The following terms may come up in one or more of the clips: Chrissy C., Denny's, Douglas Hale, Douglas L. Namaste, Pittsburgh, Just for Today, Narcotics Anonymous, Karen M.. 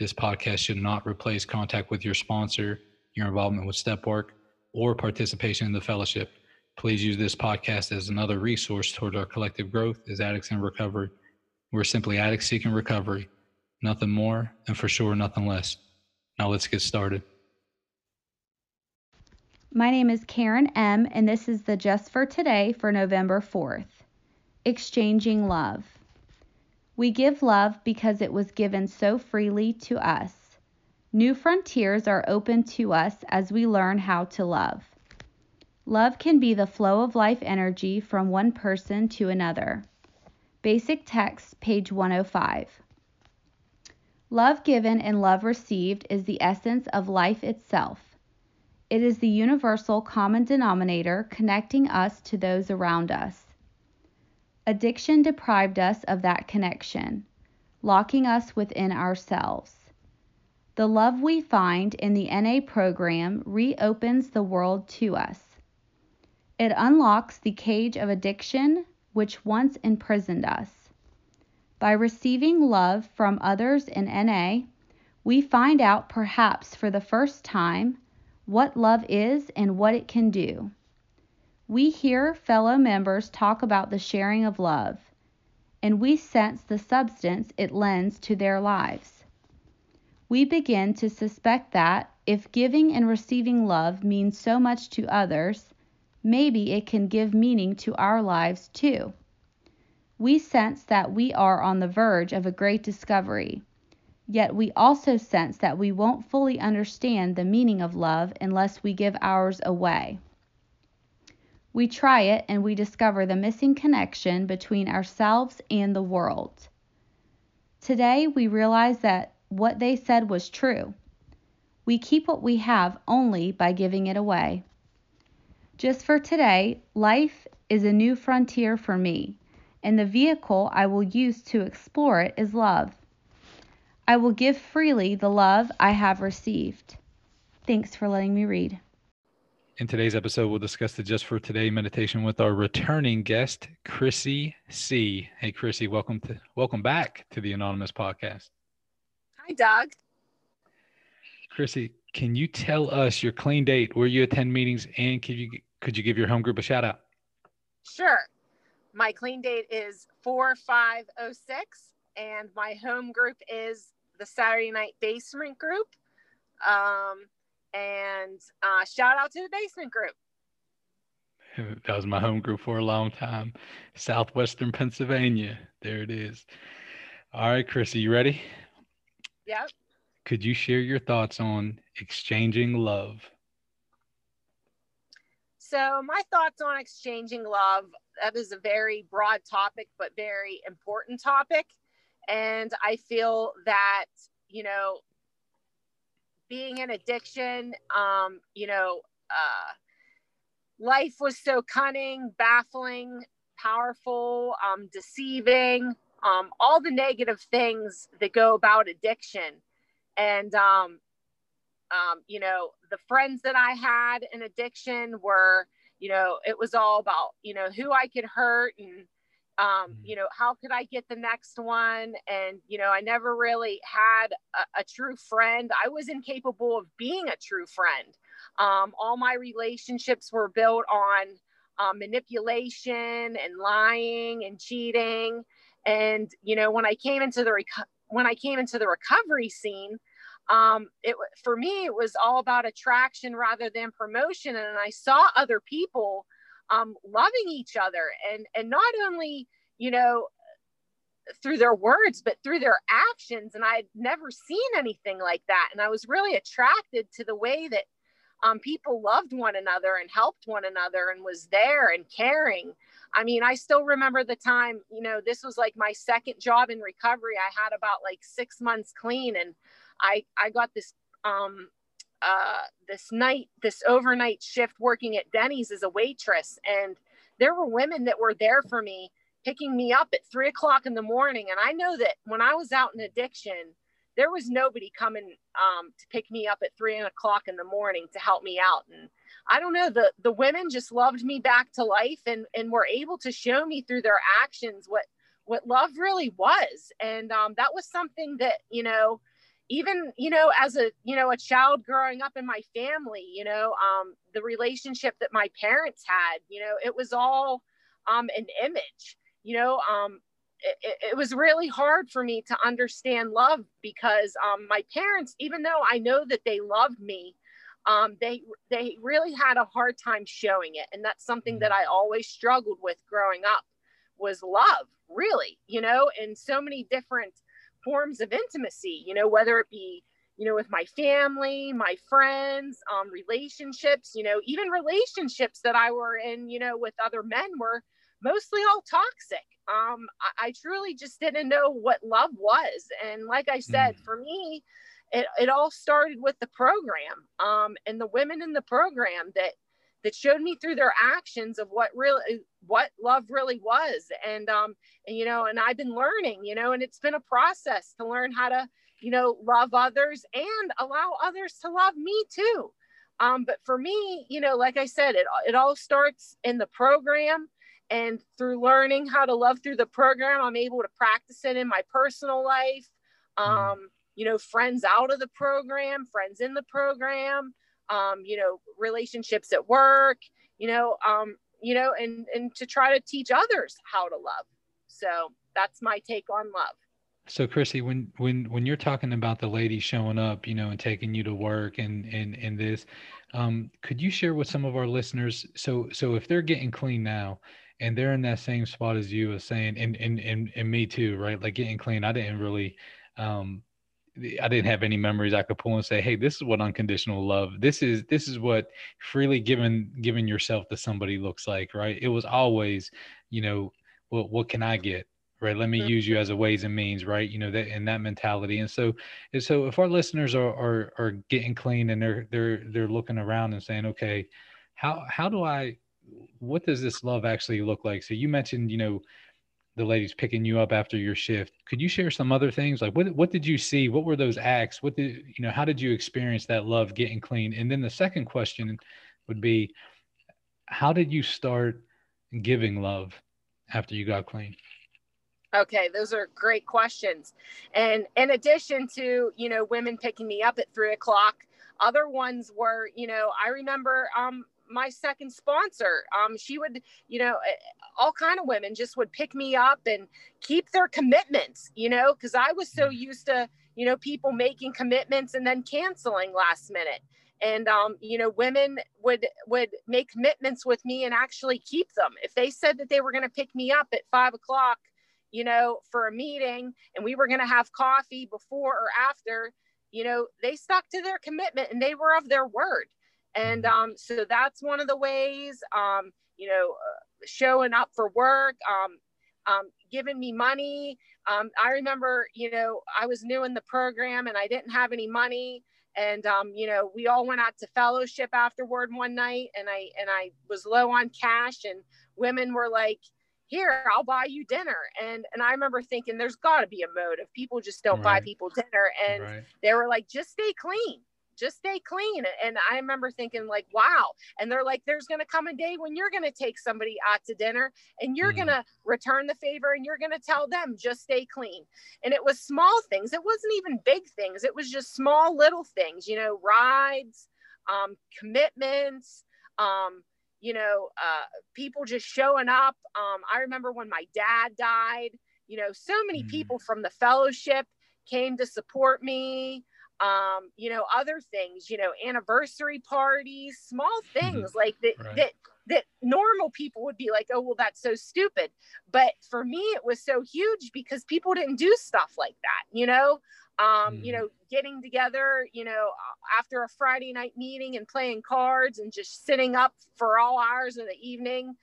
This podcast should not replace contact with your sponsor, your involvement with step work, or participation in the fellowship. Please use this podcast as another resource toward our collective growth as addicts in recovery. We're simply addicts seeking recovery, nothing more, and for sure, nothing less. Now let's get started. My name is Karen M., and this is the Just for Today for November 4th. Exchanging love. We give love because it was given so freely to us. New frontiers are open to us as we learn how to love. Love can be the flow of life energy from one person to another. Basic text, page 105. Love given and love received is the essence of life itself. It is the universal common denominator connecting us to those around us. Addiction deprived us of that connection, locking us within ourselves. The love we find in the NA program reopens the world to us. It unlocks the cage of addiction which once imprisoned us. By receiving love from others in NA, we find out, perhaps for the first time, what love is and what it can do. We hear fellow members talk about the sharing of love, and we sense the substance it lends to their lives. We begin to suspect that, if giving and receiving love means so much to others, maybe it can give meaning to our lives too. We sense that we are on the verge of a great discovery, yet we also sense that we won't fully understand the meaning of love unless we give ours away. We try it and we discover the missing connection between ourselves and the world. Today, we realize that what they said was true. We keep what we have only by giving it away. Just for today, life is a new frontier for me, and the vehicle I will use to explore it is love. I will give freely the love I have received. Thanks for letting me read. In today's episode, we'll discuss the Just for Today meditation with our returning guest, Chrissy C. Hey, Chrissy, welcome back to the Anonymous Podcast. Hi, Doug. Chrissy, can you tell us your clean date, where you attend meetings, and could you give your home group a shout out? Sure. My clean date is 4506, and my home group is the Saturday Night Basement Group. And shout out to the basement group. That was my home group for a long time. Southwestern Pennsylvania. There it is. All right, Chrissy, you ready? Yep. Could you share your thoughts on exchanging love? So my thoughts on exchanging love, that is a very broad topic, but very important topic. And I feel that, being in addiction, life was so cunning, baffling, powerful, deceiving, all the negative things that go about addiction. And, the friends that I had in addiction were, it was all about, who I could hurt and, how could I get the next one? And, I never really had a true friend. I was incapable of being a true friend. All my relationships were built on manipulation and lying and cheating. And, when I came into the recovery scene, for me, it was all about attraction rather than promotion. And I saw other people loving each other and not only, through their words, but through their actions. And I'd never seen anything like that. And I was really attracted to the way that people loved one another and helped one another and was there and caring. I mean, I still remember the time, this was like my second job in recovery. I had about like 6 months clean, and I got this this overnight shift working at Denny's as a waitress. And there were women that were there for me, picking me up at 3 o'clock in the morning. And I know that when I was out in addiction, there was nobody coming to pick me up at 3 o'clock in the morning to help me out. And I don't know, the women just loved me back to life and were able to show me through their actions what love really was. And that was something that, you know, even, you know, as a, you know, a child growing up in my family, you know, the relationship that my parents had, you know, it was all an image, you know, it was really hard for me to understand love because my parents, even though I know that they loved me, they really had a hard time showing it. And that's something that I always struggled with growing up, was love, really, you know, in so many different forms of intimacy, you know, whether it be, you know, with my family, my friends, relationships, you know, even relationships that I were in, you know, with other men were mostly all toxic. I truly just didn't know what love was. And like I said, for me, it all started with the program, and the women in the program that showed me through their actions of what love really was. And, you know, and I've been learning, you know, and it's been a process to learn how to, you know, love others and allow others to love me too. But for me, you know, like I said, it all starts in the program, and through learning how to love through the program, I'm able to practice it in my personal life. You know, friends out of the program, friends in the program, you know, relationships at work, you know, and to try to teach others how to love. So that's my take on love. So Chrissy, when you're talking about the lady showing up, you know, and taking you to work and this, could you share with some of our listeners? So if they're getting clean now and they're in that same spot as you was saying, and me too, right? Like getting clean, I didn't really, I didn't have any memories I could pull and say, hey, this is what unconditional love, this is what freely giving yourself to somebody looks like, right? It was always, you know, well, what can I get? Right. Let me use you as a ways and means, right? You know, that and that mentality. And so if our listeners are getting clean and they're looking around and saying, okay, what does this love actually look like? So you mentioned, you know, the ladies picking you up after your shift. Could you share some other things? Like what did you see? What were those acts? How did you experience that love getting clean? And then the second question would be, how did you start giving love after you got clean? Okay, those are great questions. And in addition to, you know, women picking me up at 3 o'clock, other ones were, you know, I remember my second sponsor, she would, you know, all kind of women just would pick me up and keep their commitments, you know, because I was so used to, you know, people making commitments and then canceling last minute. And, you know, women would make commitments with me and actually keep them. If they said that they were going to pick me up at 5 o'clock, you know, for a meeting, and we were going to have coffee before or after, you know, they stuck to their commitment and they were of their word. And so that's one of the ways, you know, showing up for work, giving me money. I remember, you know, I was new in the program and I didn't have any money. And, you know, we all went out to fellowship afterward one night, and I was low on cash, and women were like, here, I'll buy you dinner. And I remember thinking, there's gotta be a motive. People just don't buy people dinner. And they were like, just stay clean, just stay clean. And I remember thinking like, wow. And they're like, there's going to come a day when you're going to take somebody out to dinner and you're going to return the favor and you're going to tell them just stay clean. And it was small things. It wasn't even big things. It was just small little things, you know, rides, commitments, you know, people just showing up. I remember when my dad died, you know, so many people from the fellowship came to support me, you know, other things, you know, anniversary parties, small things like that, that normal people would be like, oh, well, that's so stupid. But for me, it was so huge because people didn't do stuff like that, you know, you know, getting together, you know, after a Friday night meeting and playing cards and just sitting up for all hours of the evening,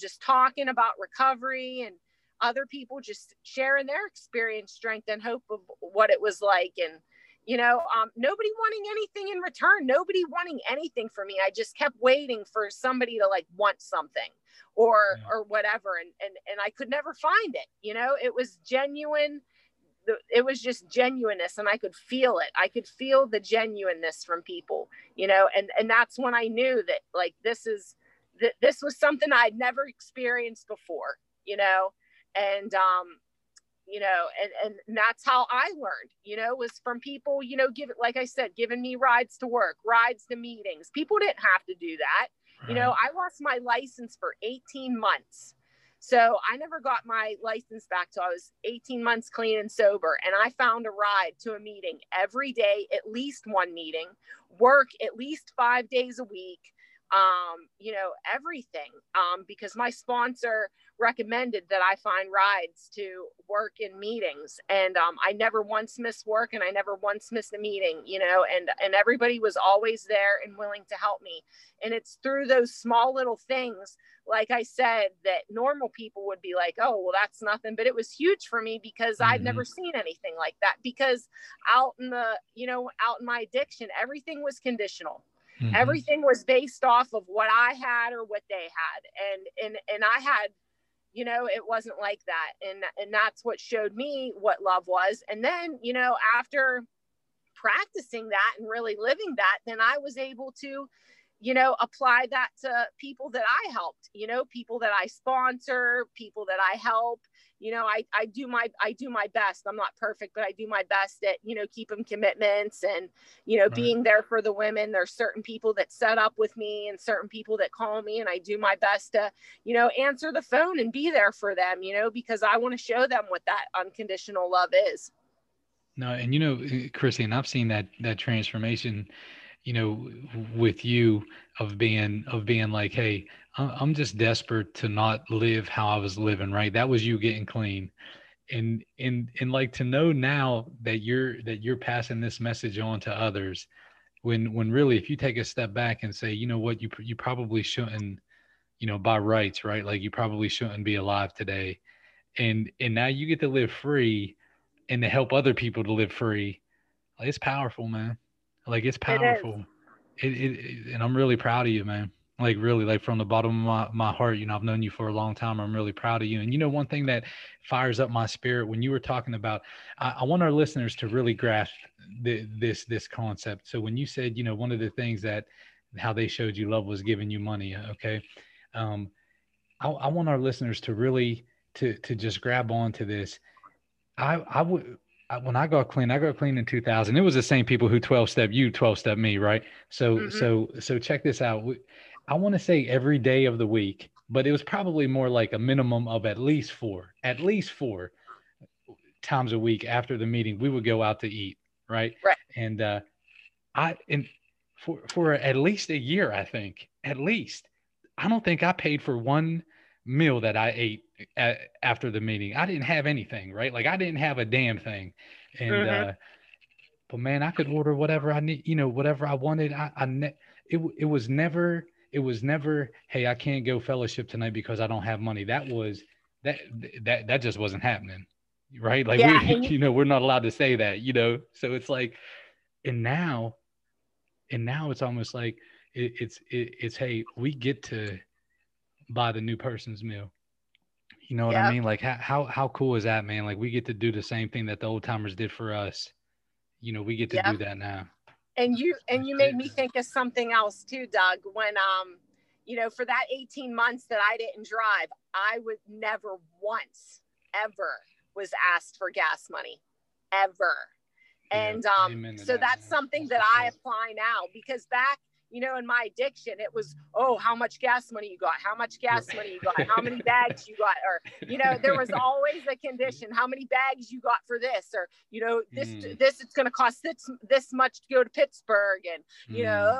just talking about recovery and other people just sharing their experience, strength, and hope of what it was like. And, you know, nobody wanting anything in return, nobody wanting anything for me. I just kept waiting for somebody to like want something or whatever. And I could never find it. You know, it was genuine. It was just genuineness, and I could feel it. I could feel the genuineness from people, you know, and that's when I knew that like, this was something I'd never experienced before, you know? And, you know, and that's how I learned, you know, was from people, you know, like I said, giving me rides to work, rides to meetings. People didn't have to do that. Right. You know, I lost my license for 18 months. So I never got my license back till I was 18 months clean and sober. And I found a ride to a meeting every day, at least one meeting, work at least 5 days a week, you know, everything, because my sponsor recommended that I find rides to work in meetings. And I never once missed work, and I never once missed a meeting, you know, and everybody was always there and willing to help me. And it's through those small little things, like I said, that normal people would be like, oh, well, that's nothing. But it was huge for me because I've never seen anything like that, because out in my addiction, everything was conditional. Mm-hmm. Everything was based off of what I had or what they had. And I had, you know, it wasn't like that. And that's what showed me what love was. And then, you know, after practicing that and really living that, then I was able to, you know, apply that to people that I helped, you know, people that I sponsor, people that I help. You know, I do my best. I'm not perfect, but I do my best at, you know, keeping commitments and, you know, right. being there for the women. There's certain people that set up with me and certain people that call me, and I do my best to, you know, answer the phone and be there for them, you know, because I want to show them what that unconditional love is. No. And, you know, Christine, I've seen that transformation, you know, with you of being like, hey, I'm just desperate to not live how I was living. Right. That was you getting clean. And like to know now that you're passing this message on to others when really, if you take a step back and say, you know what, you probably shouldn't, you know, by rights, right? Like you probably shouldn't be alive today. And now you get to live free and to help other people to live free. Like, it's powerful, man. Like, it's powerful. It and I'm really proud of you, man. Like, really, like from the bottom of my heart, you know, I've known you for a long time. I'm really proud of you. And, you know, one thing that fires up my spirit when you were talking about, I want our listeners to really grasp this concept. So when you said, you know, one of the things that how they showed you love was giving you money. Okay. I want our listeners to really, to just grab onto this. When I got clean in 2000. It was the same people who 12-step you, 12-step me, right? So, mm-hmm. so check this out. I want to say every day of the week, but it was probably more like a minimum of at least four times a week. After the meeting, we would go out to eat, right? And for at least a year, I think, at least, I don't think I paid for one meal that I ate after the meeting. I didn't have anything, right? Like, I didn't have a damn thing. And, mm-hmm. But man, I could order whatever I need, you know, whatever I wanted. It was never, hey, I can't go fellowship tonight because I don't have money. That just wasn't happening. Right. Like, yeah. We're not allowed to say that, you know? So it's like, and now it's almost like it's, hey, we get to buy the new person's meal. You know what I mean? Like, how cool is that, man? Like, we get to do the same thing that the old timers did for us. You know, we get to do that now. And you made me think of something else too, Doug, when, you know, for that 18 months that I didn't drive, I would never once ever was asked for gas money ever. And, so that's something that I apply now, because back, you know, in my addiction, it was, oh, how much gas money you got? How much gas money you got? How many bags you got? Or, you know, there was always a condition. How many bags you got for this? Or, you know, this it's going to cost this much to go to Pittsburgh. And, you know,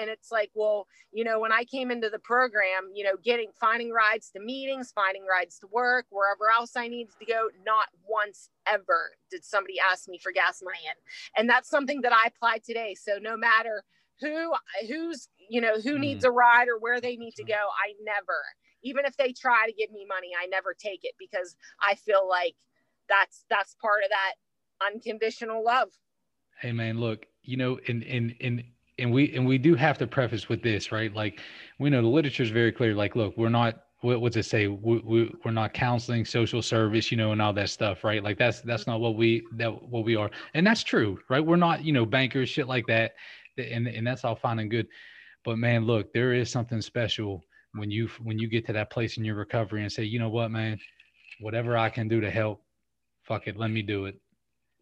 and it's like, well, you know, when I came into the program, you know, finding rides to meetings, finding rides to work, wherever else I needed to go, not once ever did somebody ask me for gas money. And that's something that I apply today. So no matter who needs a ride or where they need to go, I never, even if they try to give me money, I never take it, because I feel like that's part of that unconditional love. Hey man, look, you know, and we do have to preface with this, right? Like, we know the literature is very clear. Like, look, we're not, what's it say? We're not counseling, social service, you know, and all that stuff, right? Like that's not what we are. And that's true, right? We're not, you know, bankers, shit like that. And that's all fine and good. But man, look, there is something special when you get to that place in your recovery and say, you know what, man, whatever I can do to help, fuck it, let me do it.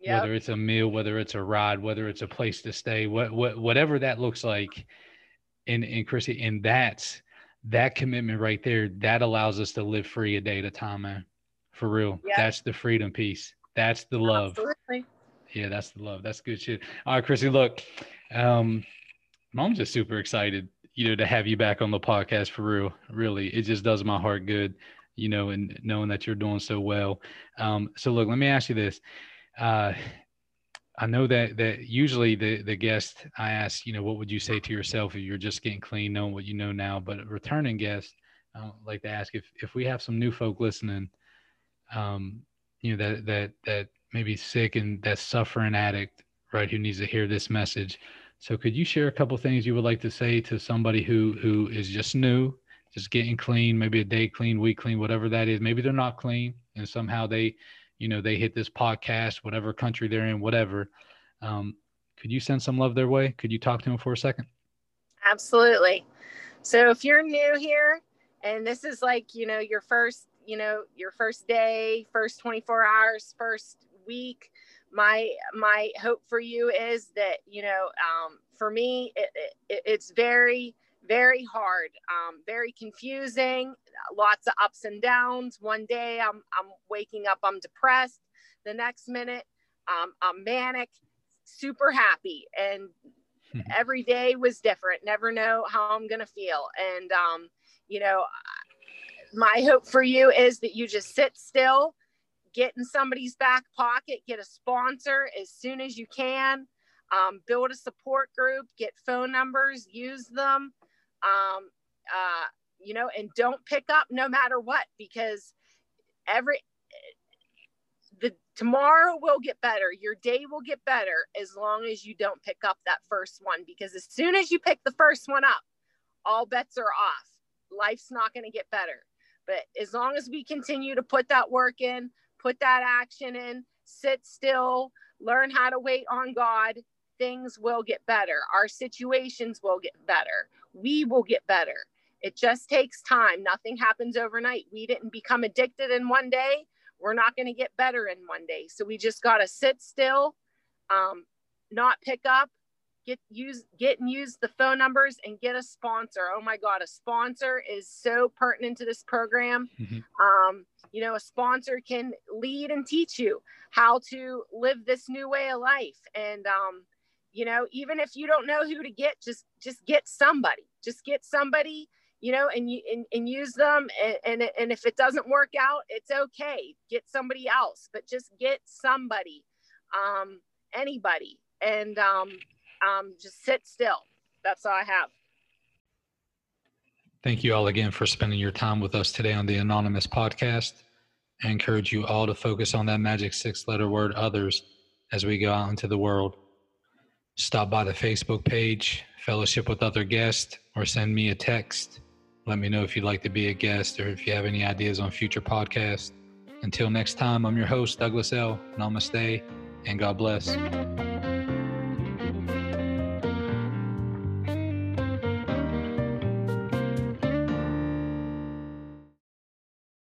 Yep. Whether it's a meal, whether it's a ride, whether it's a place to stay, whatever that looks like. And Chrissy, and that's that commitment right there that allows us to live free a day at a time, man. For real. Yep. That's the freedom piece. That's the love. Absolutely. Yeah, that's the love. That's good shit. All right, Chrissy, look, Mom's just super excited, you know, to have you back on the podcast for real. Really, it just does my heart good, you know, and knowing that you're doing so well. So look, let me ask you this. I know that usually the guest I ask, you know, what would you say to yourself if you're just getting clean, knowing what you know now, but a returning guest, I don't like to ask if we have some new folk listening, you know, that maybe sick and that suffering addict, right, who needs to hear this message. So could you share a couple of things you would like to say to somebody who is just new, just getting clean, maybe a day clean, week clean, whatever that is. Maybe they're not clean and somehow they hit this podcast, whatever country they're in, whatever. Could you send some love their way? Could you talk to them for a second? Absolutely. So if you're new here and this is like, you know, your first day, first 24 hours, first week, my hope for you is that, you know, for me, it's very, very hard, very confusing, lots of ups and downs. One day I'm waking up, I'm depressed. The next minute, I'm manic, super happy. And every day was different. Never know how I'm going to feel. And, you know, my hope for you is that you just sit still, get in somebody's back pocket, get a sponsor as soon as you can, build a support group, get phone numbers, use them, you know, and don't pick up no matter what, because tomorrow will get better. Your day will get better as long as you don't pick up that first one, because as soon as you pick the first one up, all bets are off. Life's not going to get better. But as long as we continue to put that work in, put that action in, sit still, learn how to wait on God, things will get better. Our situations will get better. We will get better. It just takes time. Nothing happens overnight. We didn't become addicted in one day. We're not going to get better in one day. So we just got to sit still, not pick up, get and use the phone numbers and get a sponsor. Oh my God, a sponsor is so pertinent to this program. You know, a sponsor can lead and teach you how to live this new way of life. And, you know, even if you don't know who to get, just get somebody, you know, and use them. And if it doesn't work out, it's okay. Get somebody else, but just get somebody, anybody. And, just sit still. That's all I have. Thank you all again for spending your time with us today on the Anonymous Podcast. I encourage you all to focus on that magic 6-letter word, others, as we go out into the world. Stop by the Facebook page, fellowship with other guests, or send me a text. Let me know if you'd like to be a guest or if you have any ideas on future podcasts. Until next time, I'm your host, Douglas L. Namaste, and God bless.